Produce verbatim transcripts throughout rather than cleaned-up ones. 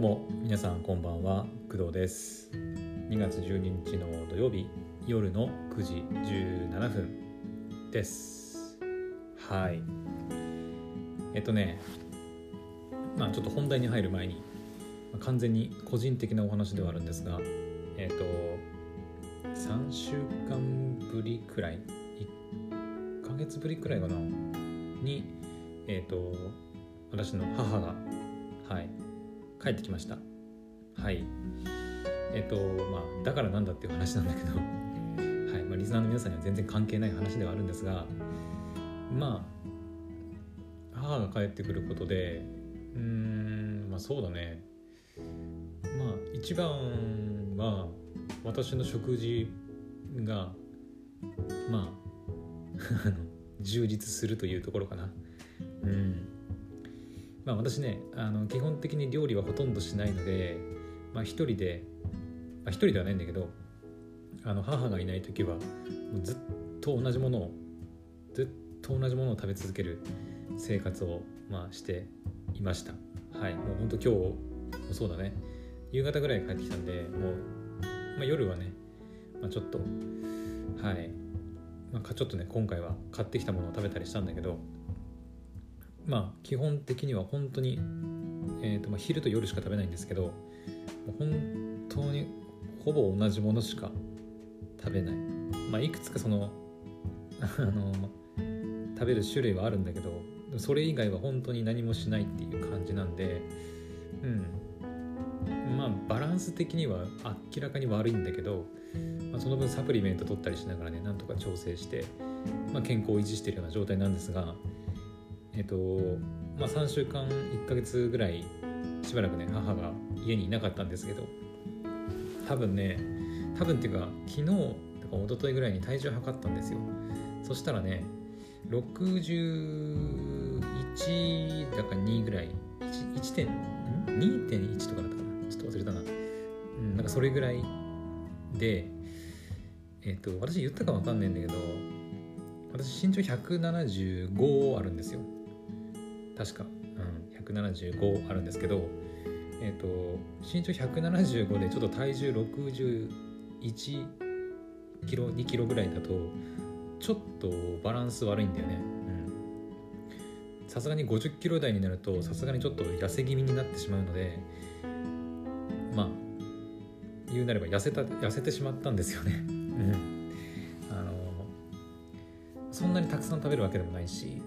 うも皆さんこんばんは、工藤です。にがつじゅうににちの土曜日、夜のくじじゅうななふんです。はい、えっとねまあちょっと本題に入る前に、完全に個人的なお話ではあるんですが、えっとさんしゅうかんぶりくらい、いっかげつぶりくらいかなに、えっと私の母が、はい、帰ってきました。はい。えっと、まあ、だからなんだっていう話なんだけど、はい、まあ、リスナーの皆さんには全然関係ない話ではあるんですが、まあ、母が帰ってくることで、うーん、まあそうだね。まあ、一番は、私の食事が、まあ、充実するというところかな。うん。まあ、私ね、あの基本的に料理はほとんどしないので、まあ、一人で、まあ、一人ではないんだけど、あの母がいない時はずっと同じものをずっと同じものを食べ続ける生活を、まあ、していました。はい、もう本当今日もそうだね、夕方ぐらい帰ってきたんで、もう、まあ、夜はね、まあ、ちょっとはい、まあ、ちょっとね今回は買ってきたものを食べたりしたんだけど、まあ、基本的には本当に、えーとまあ、昼と夜しか食べないんですけど、本当にほぼ同じものしか食べない。まあ、いくつかそのあの食べる種類はあるんだけど、それ以外は本当に何もしないっていう感じなんで、うん、まあバランス的には明らかに悪いんだけど、まあ、その分サプリメント取ったりしながらね、なんとか調整して、まあ、健康を維持しているような状態なんですが、えっとまあ、さんしゅうかんいっかげつぐらいしばらくね母が家にいなかったんですけど、多分ね多分っていうか昨日とか一昨日ぐらいに体重測ったんですよ。そしたらねろくじゅういちだかにぐらい いちてんにいてんいち とかだったかな、ちょっと忘れたな、うん、なんかそれぐらいで、えっと私言ったか分かんないんだけど、私身長ひゃくななじゅうごあるんですよ確か、うん、ひゃくななじゅうごあるんですけど、えーと、身長ひゃくななじゅうごでちょっと体重ろくじゅういちキロ、にキロぐらいだとちょっとバランス悪いんだよね。さすがにごじゅっキロ台になるとさすがにちょっと痩せ気味になってしまうので、まあ言うなれば痩せた、痩せてしまったんですよね、うん、あのそんなにたくさん食べるわけでもないし、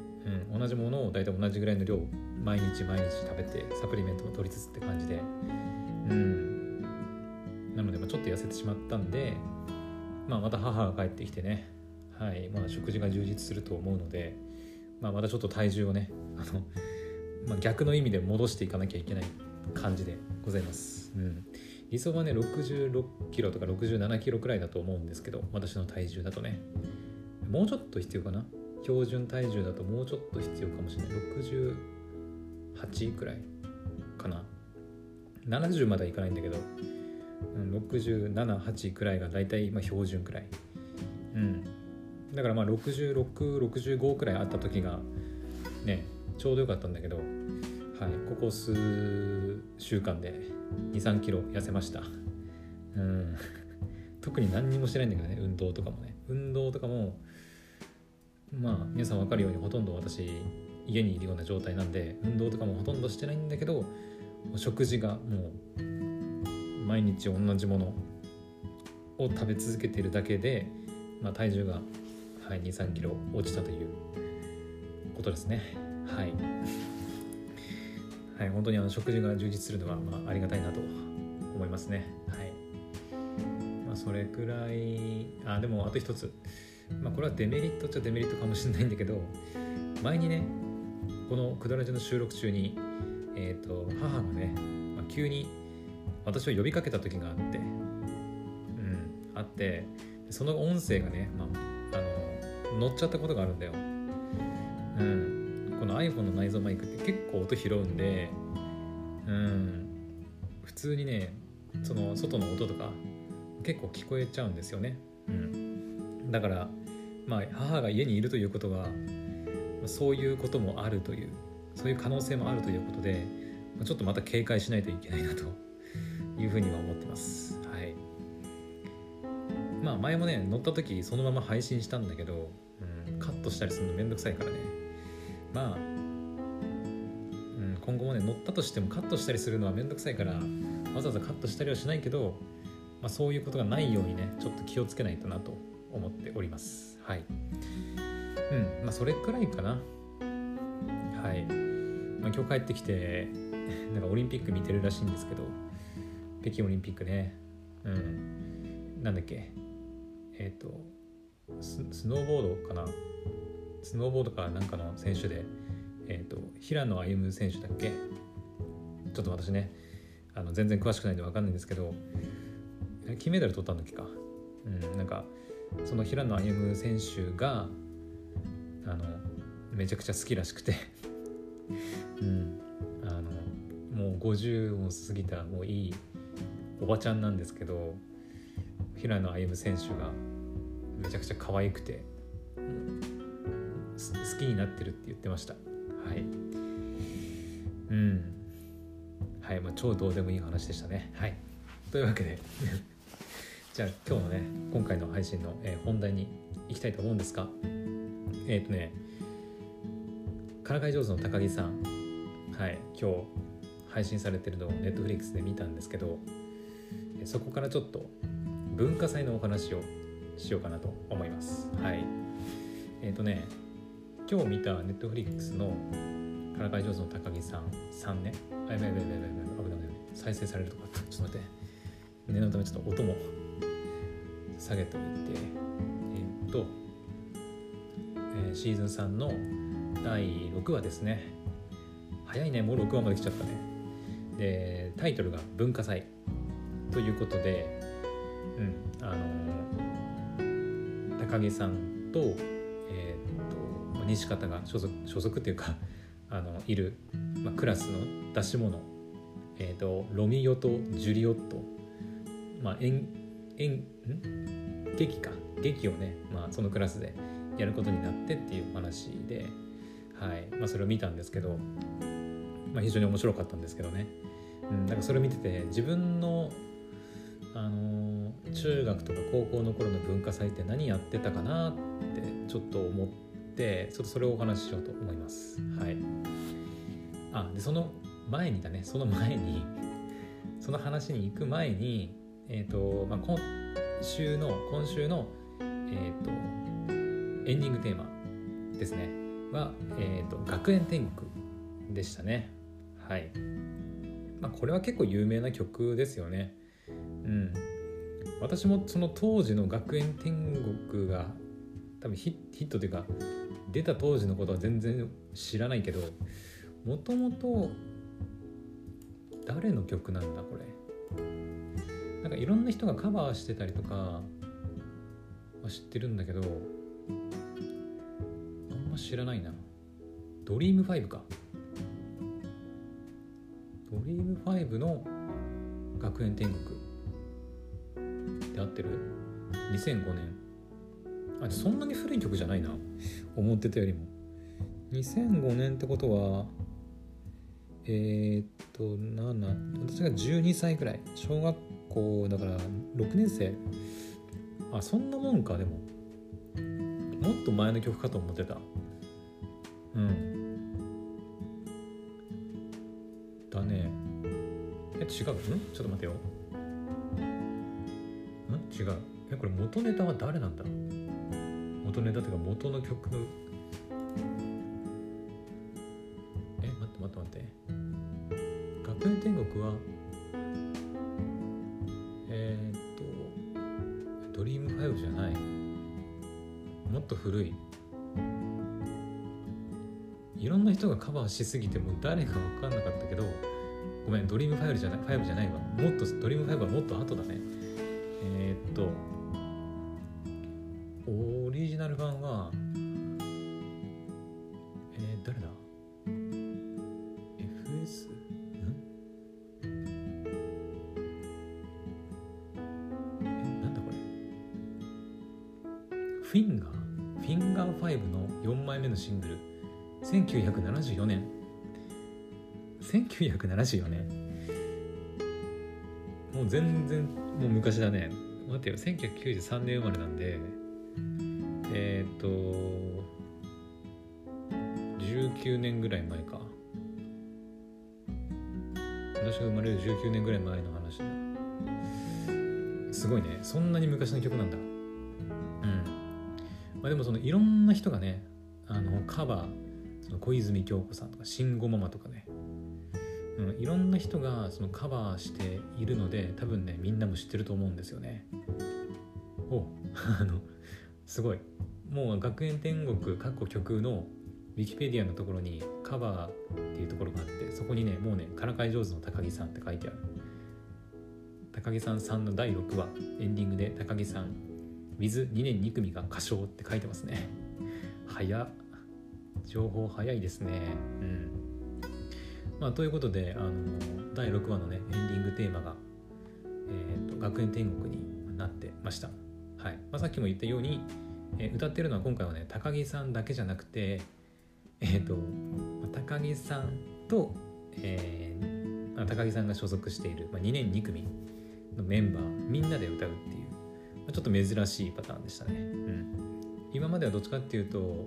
うん、同じものを大体同じぐらいの量毎日毎日食べて、サプリメントも取りつつって感じで、うん、なので、まあ、ちょっと痩せてしまったんで、まあ、また母が帰ってきてね、はい、まあ、食事が充実すると思うので、まあ、またちょっと体重をねあの、まあ、逆の意味で戻していかなきゃいけない感じでございます、うん、理想はねろくじゅうろっキロとかろくじゅうななキロくらいだと思うんですけど、私の体重だとねもうちょっと必要かな、標準体重だともうちょっと必要かもしれない、ろくじゅうはちくらいかな、ななじゅうまではいかないんだけど、うん、ろくじゅうなな、はちくらいがだいたい標準くらい、うん、だからまあろくじゅうろく、ろくじゅうごくらいあった時がねちょうどよかったんだけど、はい、ここ数週間でに、さんキロ痩せました、うん、特に何にもしてないんだけどね、運動とかもね運動とかもまあ皆さん分かるようにほとんど私家にいるような状態なんで、運動とかもほとんどしてないんだけど、食事がもう毎日同じものを食べ続けているだけで、まあ、体重が、はい、に、さんキロ落ちたということですね。はい、はい、本当にあの食事が充実するのは、まあ、ありがたいなと思いますね。はい、まあ、それくらい、あ、でもあと一つ、まあ、これはデメリットっちゃデメリットかもしれないんだけど、前にねこのくだらじの収録中に、えー、と母がね、まあ、急に私を呼びかけた時があって、うん、あってその音声がね、まあ、あの乗っちゃったことがあるんだよ、うん、この iPhone の内蔵マイクって結構音拾うんで、うん、普通にねその外の音とか結構聞こえちゃうんですよね、うん、だから、まあ、母が家にいるということはそういうこともあるという、そういう可能性もあるということで、ちょっとまた警戒しないといけないなというふうには思ってます。はい、まあ前もね乗った時そのまま配信したんだけど、うん、カットしたりするのめんどくさいからね、まあ、うん、今後もね乗ったとしてもカットしたりするのはめんどくさいからわざわざカットしたりはしないけど、まあ、そういうことがないようにねちょっと気をつけないとなと思っております。はい、うん、まあそれくらいかな。はい、まあ、今日帰ってきてなんかオリンピック見てるらしいんですけど、北京オリンピックね、うん、なんだっけ、えっと、ス、スノーボードかな、スノーボードかなんかの選手で、えっと、平野歩夢選手だっけ、ちょっと私ね、あの全然詳しくないんで分かんないんですけど、金メダル取ったんだっけか、うん、なんかその平野歩夢選手があのめちゃくちゃ好きらしくて、うん、あのもうごじゅうを過ぎたもういいおばちゃんなんですけど、平野歩夢選手がめちゃくちゃ可愛くて、うん、好きになってるって言ってました。はい、うん、はい、まあ、超どうでもいい話でしたね。はい、というわけでじゃあ今日のね今回の配信の、えー、本題に行きたいと思うんですが、えっとねからかい上手の高木さん、はい、今日配信されてるのを Netflix で見たんですけど、そこからちょっと文化祭のお話をしようかなと思います。はい、えっとね今日見た Netflix のからかい上手の高木さんさんね、あ、やばいやばいやばいやばい、危ない危ない、再生されるとか、ちょっと待って念のためちょっと音も下げておいて、えっと、えー、シーズンさんのだいろくわですね。早いね、もうろくわまで来ちゃったね。でタイトルが文化祭ということで、うん、あの高木さんと、えー、っと西方が所属、所属っていうかあのいる、まあ、クラスの出し物、えー、っとロミオとジュリオット、まあ、演演ん劇か劇をね、まあ、そのクラスでやることになってっていう話で。はい、まあ、それを見たんですけど、まあ、非常に面白かったんですけどね、うん、なんかそれ見てて自分の、あのー、中学とか高校の頃の文化祭って何やってたかなってちょっと思って、ちょっとそれをお話ししようと思います。はい、あでその前にだねその前にその話に行く前に、えーとまあ、今週の今週の、えーと、エンディングテーマですねは、えーと、学園天国でしたね。はい、まあ、これは結構有名な曲ですよね。うん、私もその当時の学園天国が多分ヒットというか出た当時のことは全然知らないけど、もともと誰の曲なんだこれ、なんかいろんな人がカバーしてたりとかは知ってるんだけど知らないな。ドリームファイブか。ドリームファイブの学園天国って合ってる？にせんごねん。あ、そんなに古い曲じゃないな。思ってたよりも。にせんごねんってことは、えー、っと、なな、私がじゅうにさいくらい。小学校だからろくねんせい。あ、そんなもんか、でも。もっと前の曲かと思ってた。うん。だね。え、違う？ん？ちょっと待てよ。ん？違う。え、これ元ネタは誰なんだ？元ネタっていうか元の曲。え、待って待って待って。学園天国はえー、っとドリームファイブじゃない。もっと古い。いろんな人がカバーしすぎてもう誰か分かんなかったけど、ごめん、ドリームファイブじゃない、ファイブじゃないわ。もっとドリームファイブはもっと後だね。えー、っとオリジナル版はえー、誰だ？ エフエス？ ん？え、なんだこれ？フィンガー？フィンガーファイブのよんまいめのシングル、せんきゅうひゃくななじゅうよねん。せんきゅうひゃくななじゅうよねん、もう全然もう昔だね。待てよ、せんきゅうひゃくきゅうじゅうさんねん生まれなんで、えー、っとじゅうきゅうねんぐらい前か。私が生まれるじゅうきゅうねんぐらい前の話だ。すごいね、そんなに昔の曲なんだ。うん。まあ、でもそのいろんな人がね、あのカバー、その小泉京子さんとか慎吾ママとかね、うん、いろんな人がそのカバーしているので、多分ねみんなも知ってると思うんですよね。おあのすごい、もう学園天国かっこ曲のウィキペディアのところにカバーっていうところがあって、そこにねもうねからかい上手の高木さんって書いてある。高木さんさんのだいろくわエンディングで高木さん with にねんにくみが歌唱って書いてますね。早っ、情報早いですね。うん。まあということで、あのだいろくわのねエンディングテーマが、えー、と学園天国になってました。はい。まあ、さっきも言ったように、えー、歌ってるのは今回はね高木さんだけじゃなくて、えー、と高木さんと、えーまあ、高木さんが所属している、まあ、にねんにくみのメンバーみんなで歌うっていう、まあ、ちょっと珍しいパターンでしたね。うん、今まではどっちかっていうと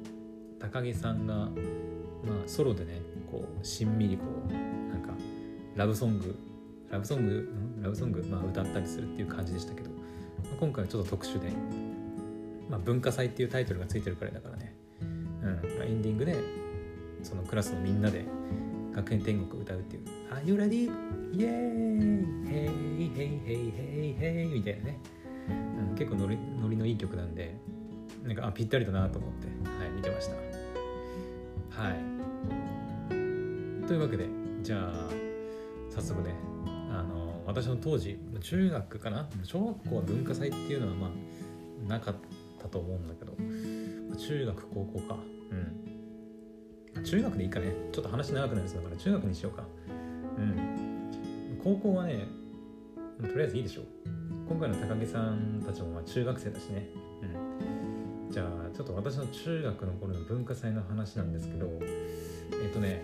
高木さんが、まあ、ソロでねこうしんみりこうなんかラブソングラブソングラブソング、まあ、歌ったりするっていう感じでしたけど、まあ、今回はちょっと特殊で、まあ、文化祭っていうタイトルがついてるくらいだからね、うんまあ、エンディングでそのクラスのみんなで学園天国を歌うっていう「Are you ready? イエーイヘイヘイヘイヘイヘイ」みたいなね、うん、結構ノリ、ノリのいい曲なんで、なんかあぴったりだなと思って、はい、見てました。はい、というわけで、じゃあ早速ね、あの私の当時中学かな、小学校は文化祭っていうのはまあなかったと思うんだけど、中学高校か、うん中学でいいかね、ちょっと話長くなりそうだから中学にしようか。うん高校はねとりあえずいいでしょう。今回の高木さんたちもまあ中学生だしね。うんじゃあちょっと私の中学の頃の文化祭の話なんですけど、えっとね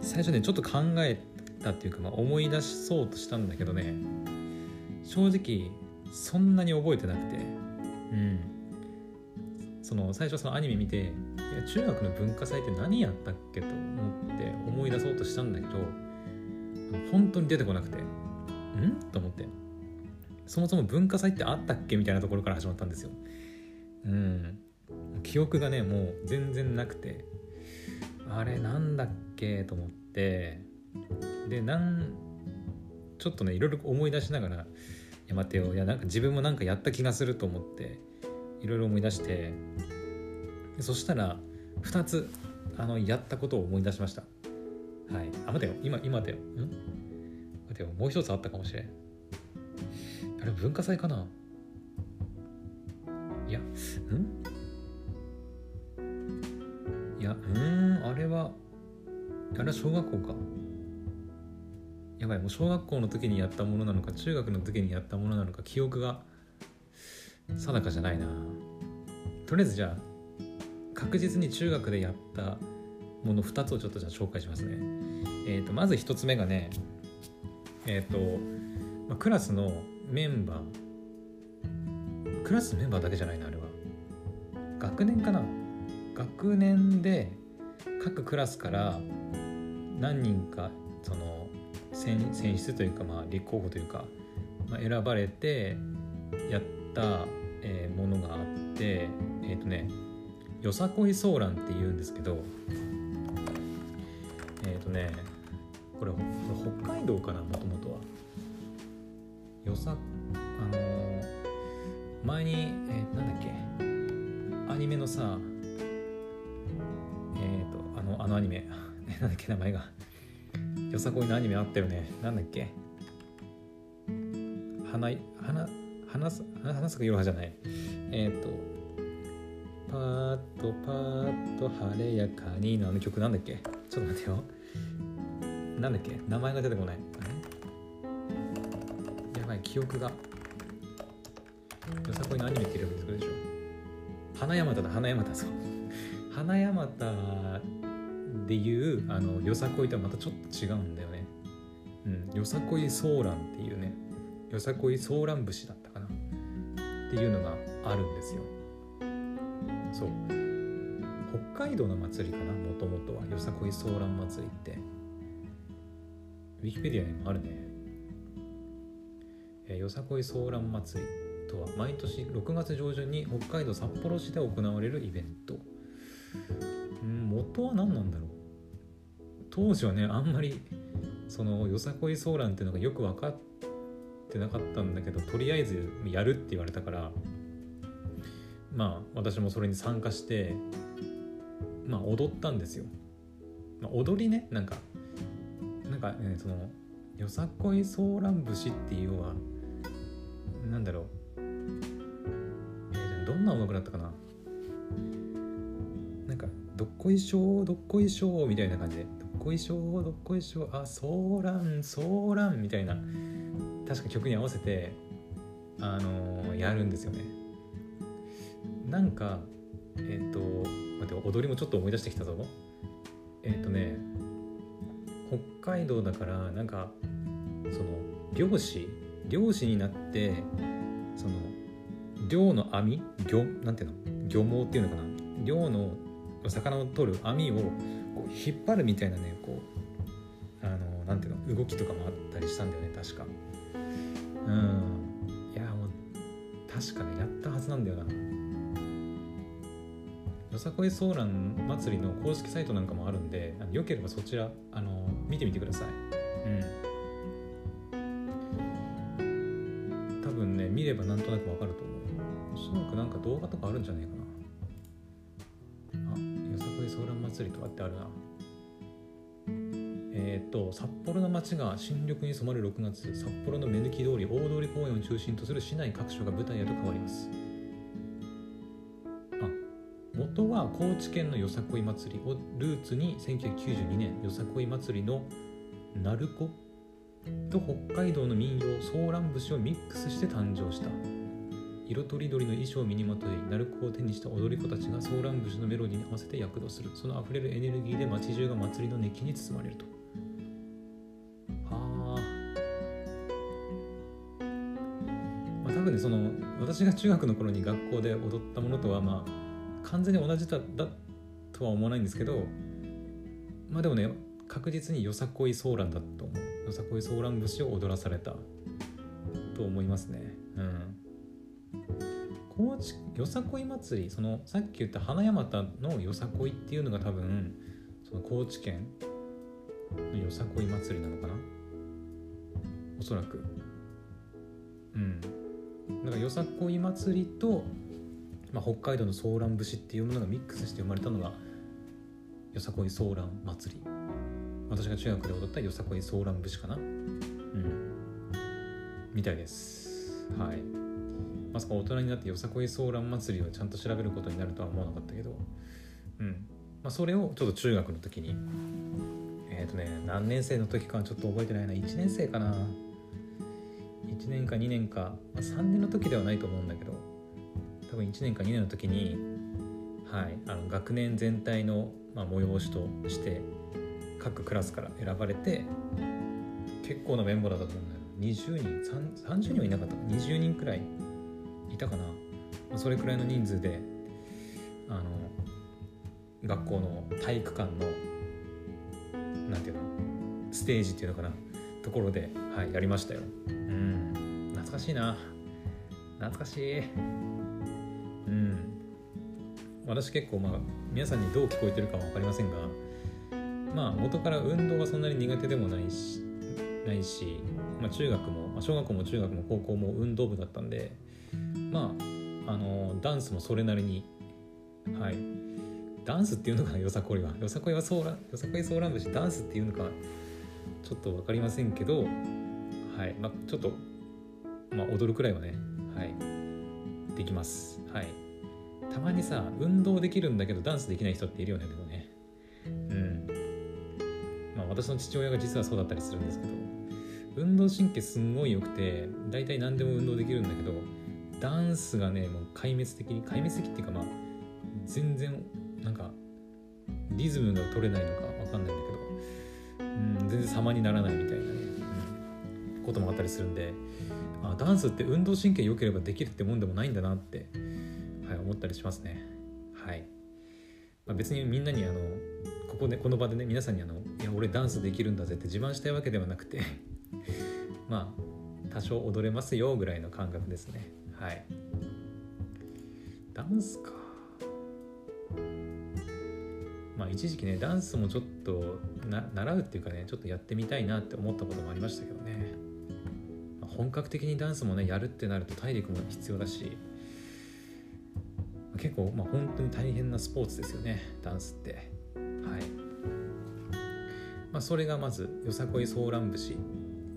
最初ねちょっと考えたっていうか、まあ、思い出しそうとしたんだけどね、正直そんなに覚えてなくて、うんその最初そのアニメ見て、いや中学の文化祭って何やったっけと思って思い出そうとしたんだけど、本当に出てこなくて、んと思って、そもそも文化祭ってあったっけみたいなところから始まったんですよ。うん記憶がねもう全然なくて、あれなんだっけと思って、でなんちょっとねいろいろ思い出しながら、いや待てよ、いやなんか自分もなんかやった気がすると思っていろいろ思い出して、そしたらふたつあのやったことを思い出しました。はいあ待てよ今今だよん待てよもう一つあったかもしれん。あれ文化祭かな、いやんいやうんあれはあれは小学校か、やばいもう小学校の時にやったものなのか中学の時にやったものなのか記憶が定かじゃないな。とりあえずじゃあ確実に中学でやったものふたつをちょっとじゃあ紹介しますね。えーとまずひとつめがね、えっとまあ、クラスのメンバークラスメンバーだけじゃないな、あれは学年かな、学年で各クラスから何人かその選出というか、まあ、立候補というか、まあ、選ばれてやったものがあって、えーとね、よさこい騒乱っていうんですけど、えーとね、これ北海道かな、もともとはよさ、あのー、前に、えー、なんだっけアニメのさ、えーとあの、あのアニメなんだっけ名前がよさこいのアニメあったよね、なんだっけ花い花話す、話すかいろはじゃない、えっとパーッとパーッと晴れやかにのあの曲なんだっけ、ちょっと待ってよ、なんだっけ名前が出てこない、やばい記憶が、よさこいのアニメっているんでしょ、花山田だ花山田、そう花山田でいうあのよさこいとはまたちょっと違うんだよね。うん、よさこいソーランっていうね、よさこいソーラン節だったかなっていうのがあるんですよ。そう、北海道の祭りかな、もともとはよさこいソーラン祭りって。ウィキペディアにもあるね。えよさこいソーラン祭りとは毎年ろくがつ上旬に北海道札幌市で行われるイベント。ん元は何なんだろう。当時はねあんまりそのよさこいソーランっていうのがよく分かってなかったんだけど、とりあえずやるって言われたから、まあ私もそれに参加してまあ踊ったんですよ。まあ、踊りね、なんかなんか、ね、そのよさこいソーラン節っていうのはなんだろう、えー、どんな音楽だったかな。なんかどっこいしょどっこいしょみたいな感じで、どっこいしょどっこいしょ、あソーランソーランみたいな、確か曲に合わせてあのー、やるんですよね。なんかえっと待って、踊りもちょっと思い出してきたぞ。えっとね北海道だからなんかその漁師漁師になって、その漁の網漁なんていうの漁網っていうのかな、漁のお魚を取る網を引っ張るみたいなね、こうあのなんていうの動きとかもあったりしたんだよね、確か。うん、いやもう確かねやったはずなんだよな。よさこいソーラン祭りの公式サイトなんかもあるんで、あのよければそちらあの見てみてください。うん、多分ね見ればなんとなくわかると思う。おそらくなんか動画とかあるんじゃないかな。ソーラン祭りとかってあるな。えっと札幌の街が新緑に染まるろくがつ、札幌の目抜き通り大通公園を中心とする市内各所が舞台へと変わります。あ、元は高知県のよさこい祭りをルーツにせんきゅうひゃくきゅうじゅうにねんよさこい祭りの鳴子と北海道の民謡ソーラン節をミックスして誕生した。色とりどりの衣装を身にまとい、鳴子を手にした踊り子たちがソーラン節のメロディーに合わせて躍動する。そのあふれるエネルギーで街中が祭りの熱気に包まれると。はあ、まあ、多分ねその私が中学の頃に学校で踊ったものとはまあ完全に同じだとは思わないんですけど、まあでもね確実によさこいソーランだと思う。よさこいソーラン節を踊らされたと思いますね。うん。高知よさこい祭り、そのさっき言った花山田のよさこいっていうのが多分その高知県のよさこい祭りなのかな、おそらく。うんだからよさこい祭りと、まあ、北海道のソーラン節っていうものがミックスして生まれたのがよさこいソーラン祭り、私が中学で踊ったよさこいソーラン節かな、うんみたいです。はい、まさか大人になってよさこいソーラン祭りをちゃんと調べることになるとは思わなかったけど、うんまあ、それをちょっと中学の時にえっとね何年生の時かちょっと覚えてないな、いちねん生かないちねんかにねんか、まあ、さんねんの時ではないと思うんだけど、多分いちねんかにねんの時に、はい、あの学年全体の、まあ、催しとして各クラスから選ばれて、結構なメンバーだったと思うんだよ。にじゅうにんさんじゅうにんはいなかったかにじゅうにんくらいいたかな、それくらいの人数であの学校の体育館のなんていうのステージっていうのかなところで、はい、やりましたよ。うん懐かしいな懐かしい。うん私結構まあ皆さんにどう聞こえてるかは分かりませんが、まあ元から運動はそんなに苦手でもないしないし、まあ、中学も小学校も中学も高校も運動部だったんで、まあ、あのダンスもそれなりに、はい、ダンスっていうのかな、よさこいはよさこいはソーランよさこいソーラン節ダンスっていうのかちょっと分かりませんけど、はいまあ、ちょっと、まあ、踊るくらいはね、はい、できます、はい、たまにさ運動できるんだけどダンスできない人っているよね。でもね、うんまあ、私の父親が実はそうだったりするんですけど、運動神経すんごい良くて大体何でも運動できるんだけど、ダンスがねもう壊滅的に壊滅的っていうか、まあ全然なんかリズムが取れないのかかんないんだけど、うん、全然様にならないみたいなね、うん、こともあったりするんで、あ、ダンスって運動神経良ければできるってもんでもないんだなって、はい、思ったりしますね。はい。まあ、別にみんなにあのここでこの場でね皆さんにあのいや俺ダンスできるんだぜって自慢したいわけではなくて、まあ多少踊れますよぐらいの感覚ですね。はい。ダンスか。まあ、一時期ねダンスもちょっとな習うっていうかねちょっとやってみたいなって思ったこともありましたけどね、まあ、本格的にダンスもねやるってなると体力も必要だし、結構まあ本当に大変なスポーツですよねダンスって。はい、まあ、それがまずよさこいソーラン節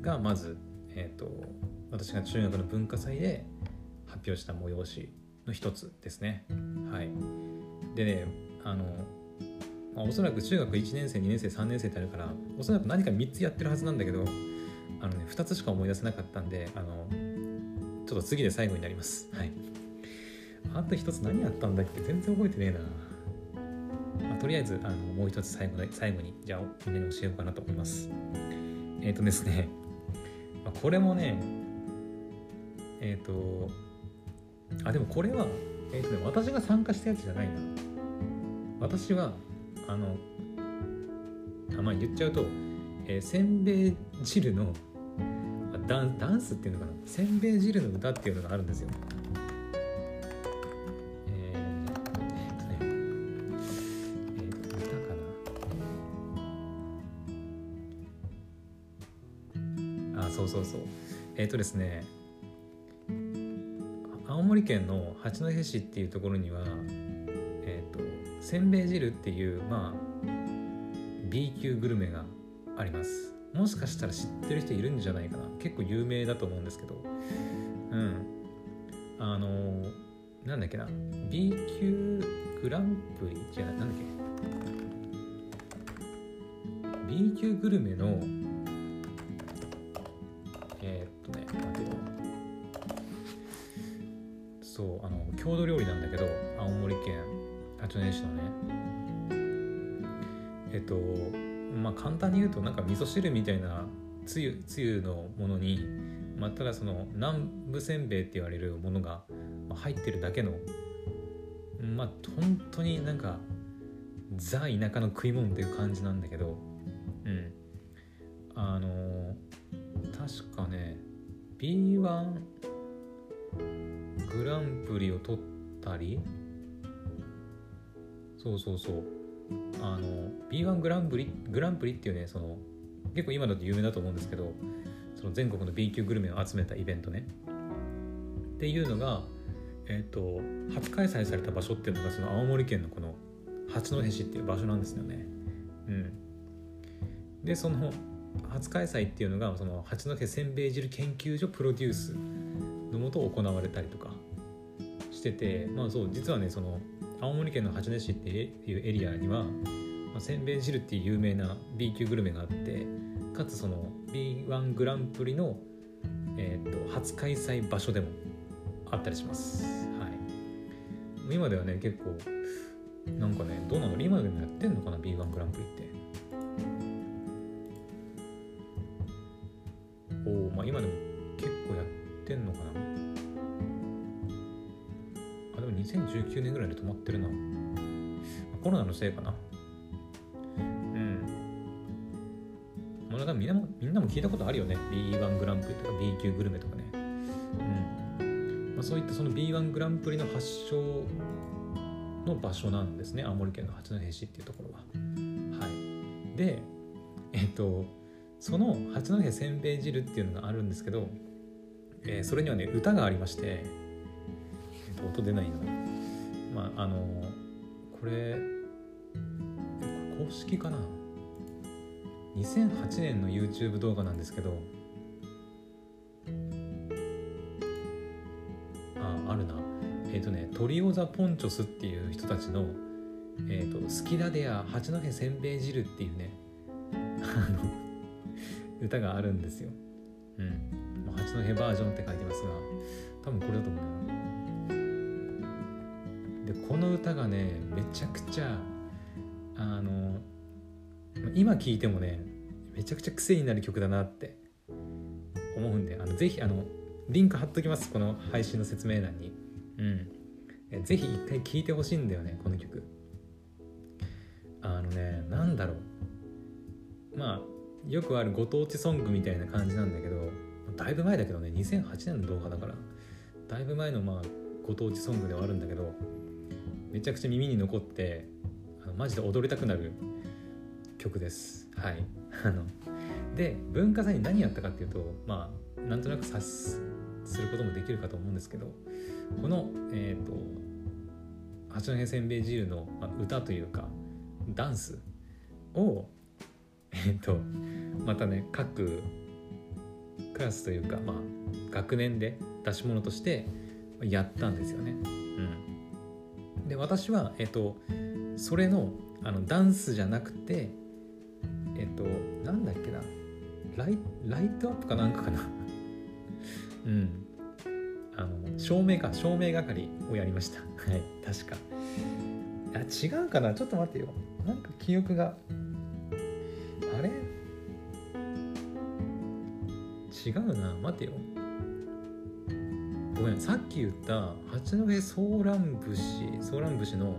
がまず、えーと、私が中学の文化祭で発表した催しの一つですね。はい、でねあのまあ、おそらく中学いちねん生にねん生さんねん生ってあるからおそらく何かみっつやってるはずなんだけどあの、ね、ふたつしか思い出せなかったんであのちょっと次で最後になります。はい、あとひとつ何やったんだっけ全然覚えてねえな、まあ、とりあえずあのもうひとつ最後で最後にじゃあみんなに教えようかなと思います。えっとですね、まあ、これもねえっとあでもこれは、えっとね、私が参加したやつじゃないな。私はあのあまあ言っちゃうと、えー、せんべい汁のダン、ダンスっていうのかな、せんべい汁の歌っていうのがあるんですよ。えー、えー、っとね、えー、っと歌かな。あ、そうそうそう。えー、っとですね、青森県の八戸市っていうところには。せんべい汁っていう、まあ、B 級グルメがあります。もしかしたら知ってる人いるんじゃないかな、結構有名だと思うんですけど、うん、あのー、なんだっけな B 級グランプリじゃないなんだっけ B 級グルメのえー、っとね待てよそうあの郷土料理なんだけど青森県八戸市のねえっとまあ簡単に言うとなんか味噌汁みたいなつゆつゆのものにまただその南部せんべいって言われるものが入ってるだけのまあ本当になんかザ田舎の食い物っていう感じなんだけど、うんあの確かね ビーワン グランプリを取ったりそうそうそうあの ビーワン グランプリグランプリっていうねその結構今だと有名だと思うんですけどその全国の B 級グルメを集めたイベントねっていうのがえっと初開催された場所っていうのがその青森県のこの八戸市っていう場所なんですよね。うんでその初開催っていうのがその八戸せんべい汁研究所プロデュースのもと行われたりとかしてて、まあそう実はねその青森県の八戸市っていうエリアには、まあ、せんべい汁っていう有名な B 級グルメがあってかつその ビーワン グランプリの、えー、と初開催場所でもあったりします。はい、今ではね結構なんかねどうなの今でもやってんのかな ビーワン グランプリってお、まあ、今でも結構やってんのかなにせんじゅうきゅうねんぐらいで止まってるな。コロナのせいかな。うん。まあ、だからみんなも、みんなも聞いたことあるよね。ビーワン グランプリとか B 級グルメとかね。うん。まあ、そういったその ビーワン グランプリの発祥の場所なんですね。青森県の八戸市っていうところは。はい。で、えっと、その八戸せんべい汁っていうのがあるんですけど、えー、それにはね、歌がありまして、音出ないな。まああのこれ公式かな。にせんはちねんの YouTube 動画なんですけど、ああるな。えっ、ー、とねトリオザポンチョスっていう人たちのえっ、ー、と好きだでや八戸せんべい汁っていうねあの歌があるんですよ。うん。八戸バージョンって書いてますが、多分これだと思うんだよ。この歌がねめちゃくちゃあの今聴いてもねめちゃくちゃ癖になる曲だなって思うんで、あのぜひあのリンク貼っときます、この配信の説明欄に。うん、ぜひ一回聴いてほしいんだよねこの曲。あのねなんだろう、まあよくあるご当地ソングみたいな感じなんだけど、だいぶ前だけどねにせんはちねんの動画だからだいぶ前のまあご当地ソングではあるんだけど、めちゃくちゃ耳に残ってあのマジで踊りたくなる曲です。はい。あので文化祭に何やったかっていうと、まあなんとなく察することもできるかと思うんですけど、このえっと八戸せんべい自由の歌というかダンスをえっとまたね各クラスというか、まあ、学年で出し物としてやったんですよね。うん、で私はえっとそれのあのダンスじゃなくてえっとなんだっけなライ、ライトアップかなんかかなうんあの照明か照明係をやりましたはい確かあ違うかなちょっと待ってよ、なんか記憶があれ違うな、待てよごめん、さっき言った八戸ソーラン節ソーラン節の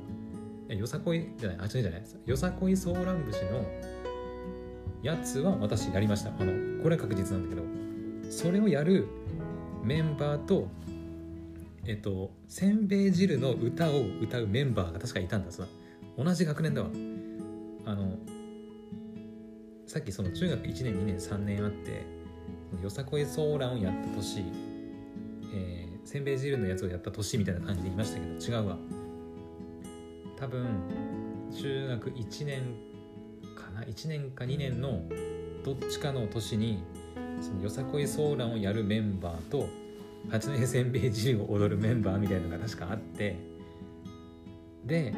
よさこいじゃない、八戸じゃないよさこいソーラン節のやつは私やりました。あのこれは確実なんだけど、それをやるメンバーとえっとせんべい汁の歌を歌うメンバーが確かいたんだ。そうだ、同じ学年だわ。あのさっきその中学いちねんにねんさんねんあってよさこいソーランをやった年、えー、せんべい汁のやつをやった年みたいな感じで言いましたけど違うわ、多分中学いちねんかないちねんかにねんのどっちかの年にそのよさこいソーランをやるメンバーと八戸せんべい汁を踊るメンバーみたいなのが確かあって、で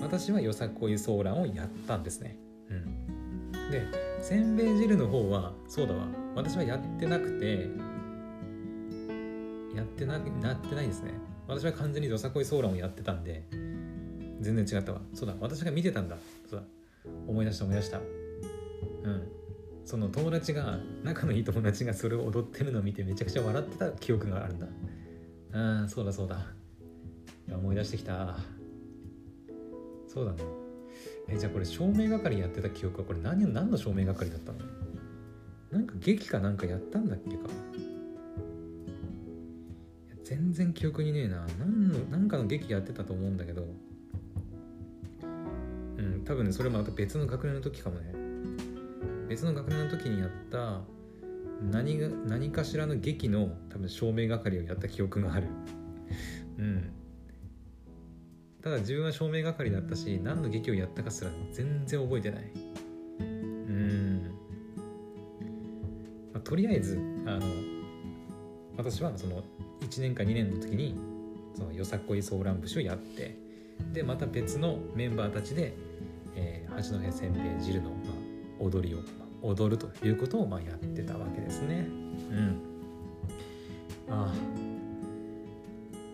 私はよさこいソーランをやったんですね。うん、でせんべい汁の方はそうだわ、私はやってなくてやってなくなってないですね。私は完全によさこいソーランをやってたんで全然違ったわ。そうだ、私が見てたんだ。そうだ、思い出した思い出した。うん。その友達が仲のいい友達がそれを踊ってるのを見てめちゃくちゃ笑ってた記憶があるんだ。ああ、そうだそうだ。いや思い出してきた。そうだね。えじゃあこれ照明係やってた記憶はこれ何何の照明係だったの？なんか劇かなんかやったんだっけか。いや全然記憶にねえな。何のなんかの劇やってたと思うんだけど。うん、多分ねそれもまた別の学年の時かもね。別の学年の時にやった何が何かしらの劇の多分照明係をやった記憶があるうん、ただ自分は照明係だったし何の劇をやったかすら全然覚えてない。うん、まあ、とりあえずあの私はそのいちねんかにねんの時にそのよさこいソーラン節をやって、でまた別のメンバーたちで、えー、八戸せんべい汁の、まあ、踊りを、まあ、踊るということを、まあ、やってたわけですね。うん、あ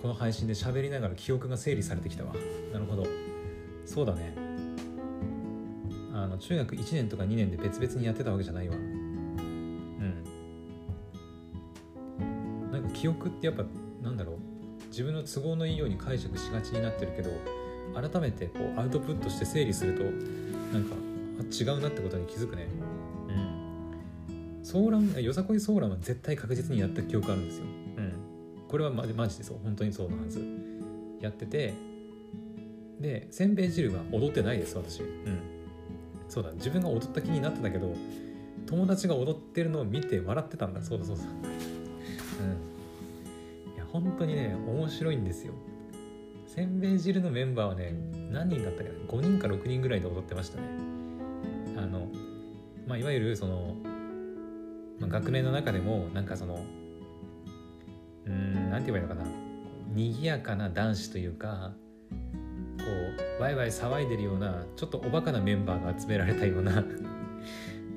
この配信で喋りながら記憶が整理されてきたわ。なるほど、そうだね、あの中学いちねんとかにねんで別々にやってたわけじゃないわ。うん、なんか記憶ってやっぱなんだろう、自分の都合のいいように解釈しがちになってるけど、改めてこうアウトプットして整理するとなんか違うなってことに気づくね。うん、ソーランよさこいソーランは絶対確実にやった記憶あるんですよ。うん、これはマジマジでそう、本当にそうなはず。やってて、でせんべい汁は踊ってないです私。うん、そうだ、自分が踊った気になってたけど友達が踊ってるのを見て笑ってたんだ。そうだそうだ。うん。本当にね面白いんですよ。せんべい汁のメンバーはね何人だったかな、ごにんかろくにんぐらいで踊ってましたね。あの、まあ、いわゆるその、まあ、学年の中でもなんかそのうーんなんて言えばいいのかな、にぎやかな男子というかこうワイワイ騒いでるようなちょっとおバカなメンバーが集められたような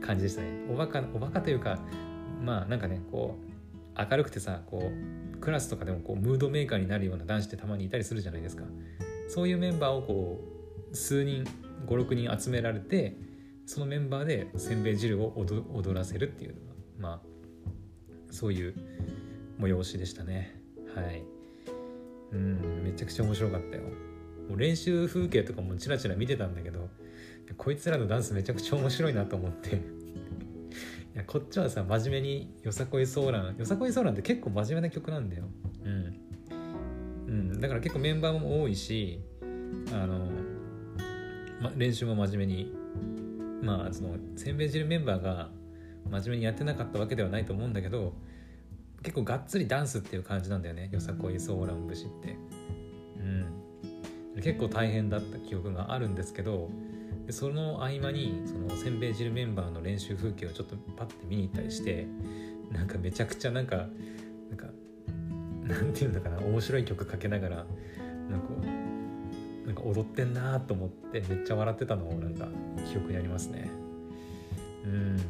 感じでしたね。おバカおバカというかまあなんかねこう明るくてさこうクラスとかでもこうムードメーカーになるような男子ってたまにいたりするじゃないですか。そういうメンバーをこう数人ご、ろくにん集められてそのメンバーでせんべい汁を 踊, 踊らせるっていう、まあそういう催しでしたね。はい。うん、めちゃくちゃ面白かったよ。もう練習風景とかもチラチラ見てたんだけど、こいつらのダンスめちゃくちゃ面白いなと思っていやこっちはさ真面目によさこいソーランよさこいソーランって結構真面目な曲なんだよ、うんうん、だから結構メンバーも多いしあの、ま、練習も真面目にまあそのせんべい汁メンバーが真面目にやってなかったわけではないと思うんだけど結構がっつりダンスっていう感じなんだよねよさこいソーラン節って、うん、結構大変だった記憶があるんですけどでその合間にそのせんべい汁メンバーの練習風景をちょっとパッて見に行ったりしてなんかめちゃくちゃなんかなんかなんていうんだかな面白い曲かけながらなんかなんか踊ってんなと思ってめっちゃ笑ってたのをなんか記憶にありますね。うん。い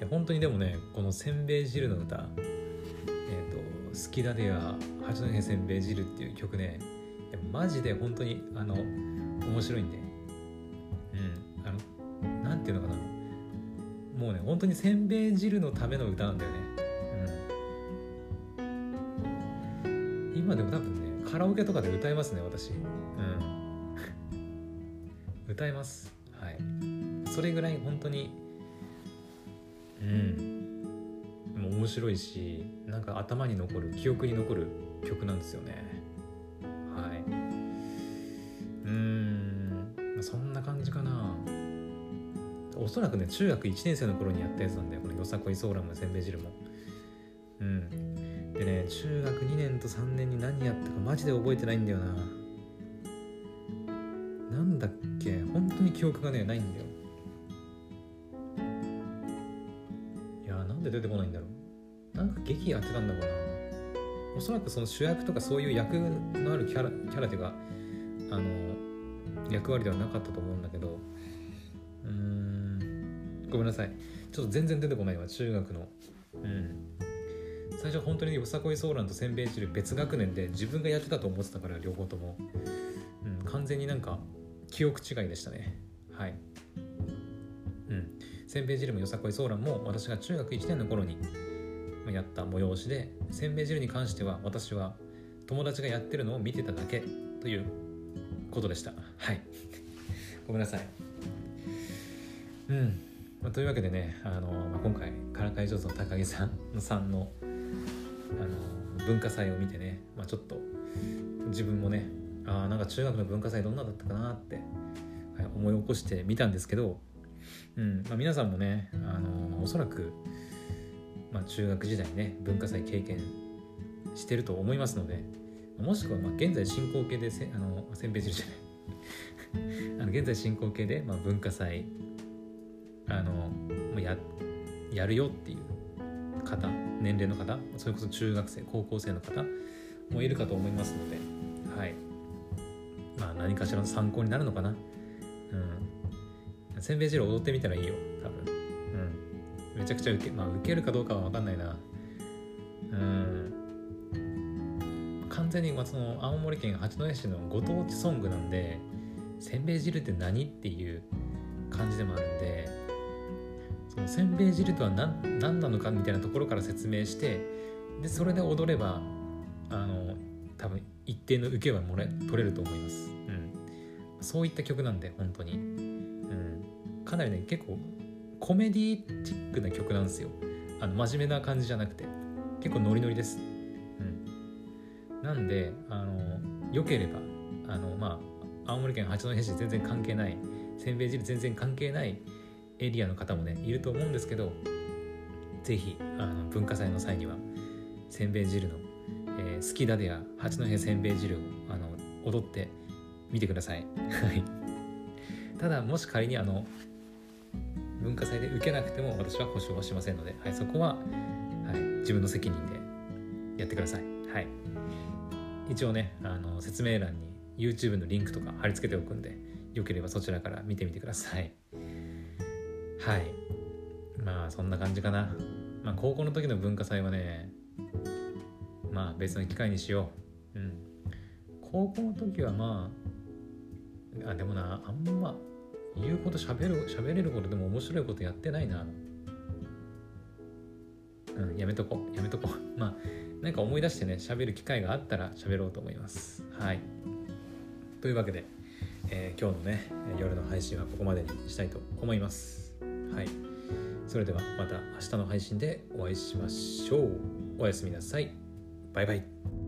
や本当にでもねこのせんべい汁の歌えっと好きだでや八戸せんべい汁っていう曲ねマジで本当にあの面白いんで、うん、あのなんていうのかなもうね本当にせんべい汁のための歌なんだよね、うん、今でも多分ねカラオケとかで歌いますね私、うん、歌いますはいそれぐらい本当にうんもう面白いしなんか頭に残る記憶に残る曲なんですよねはいうんそんな感じかな。おそらくね中学いちねん生の頃にやったやつなんだよこのよさこいソーランもせんべい汁も。うん。でね中学にねんとさんねんに何やったかマジで覚えてないんだよな。なんだっけ本当に記憶がねないんだよ。いやーなんで出てこないんだろう。なんか劇やってたんだろうな。おそらくその主役とかそういう役のあるキャラキャラというかあの役割ではなかったと思うんだけどうーんごめんなさいちょっと全然出てこないわ中学の、うん、最初本当によさこいソーランとせんべい汁別学年で自分がやってたと思ってたから両方とも、うん、完全になんか記憶違いでしたねはい、うん、せんべい汁もよさこいソーランも私が中学いちねんの頃にやった催しでせんべい汁に関しては私は友達がやってるのを見てただけということでしたはいごめんなさいうん、まあ、というわけでねあの、まあ、今回からかい上手の高木さんのさんの、あの文化祭を見てね、まあ、ちょっと自分もねあなんか中学の文化祭どんなだったかなって、はい、思い起こしてみたんですけど、うんまあ、皆さんもねあのおそらく、まあ、中学時代ね文化祭経験してると思いますのでもしくはまあ現在進行形でせあのせんべい汁じゃないあの現在進行形でまあ文化祭あの や, やるよっていう方年齢の方それこそ中学生高校生の方もいるかと思いますので、はいまあ、何かしらの参考になるのかな、うん、せんべい汁踊ってみたらいいよ多分、うん、めちゃくちゃウケ、まあ、ウケるかどうかは分かんないなうん完全にその青森県八戸市のご当地ソングなんでせんべい汁って何っていう感じでもあるんでそのせんべい汁とは 何, 何なのかみたいなところから説明してでそれで踊ればあの多分一定の受けはもれ取れると思います、うん、そういった曲なんで本当に、うん、かなりね結構コメディチックな曲なんですよあの真面目な感じじゃなくて結構ノリノリですなんであの良ければあの、まあ、青森県八戸市全然関係ないせんべい汁全然関係ないエリアの方もねいると思うんですけどぜひあの文化祭の際にはせんべい汁の、えー、好きだでや八戸せんべい汁をあの踊ってみてくださいただもし仮にあの文化祭で受けなくても私は保証はしませんので、はい、そこは、はい、自分の責任でやってくださいはい一応ねあの説明欄に YouTube のリンクとか貼り付けておくんでよければそちらから見てみてくださいはいまあそんな感じかな、まあ、高校の時の文化祭はねまあ別の機会にしよう、うん、高校の時はまああでもなあんま言うこと喋る喋れることでも面白いことやってないな。うん、やめとこやめとこまあ何か思い出してね、喋る機会があったら喋ろうと思います。はい、というわけで、えー、今日のね夜の配信はここまでにしたいと思います。はい、それではまた明日の配信でお会いしましょう。おやすみなさい。バイバイ。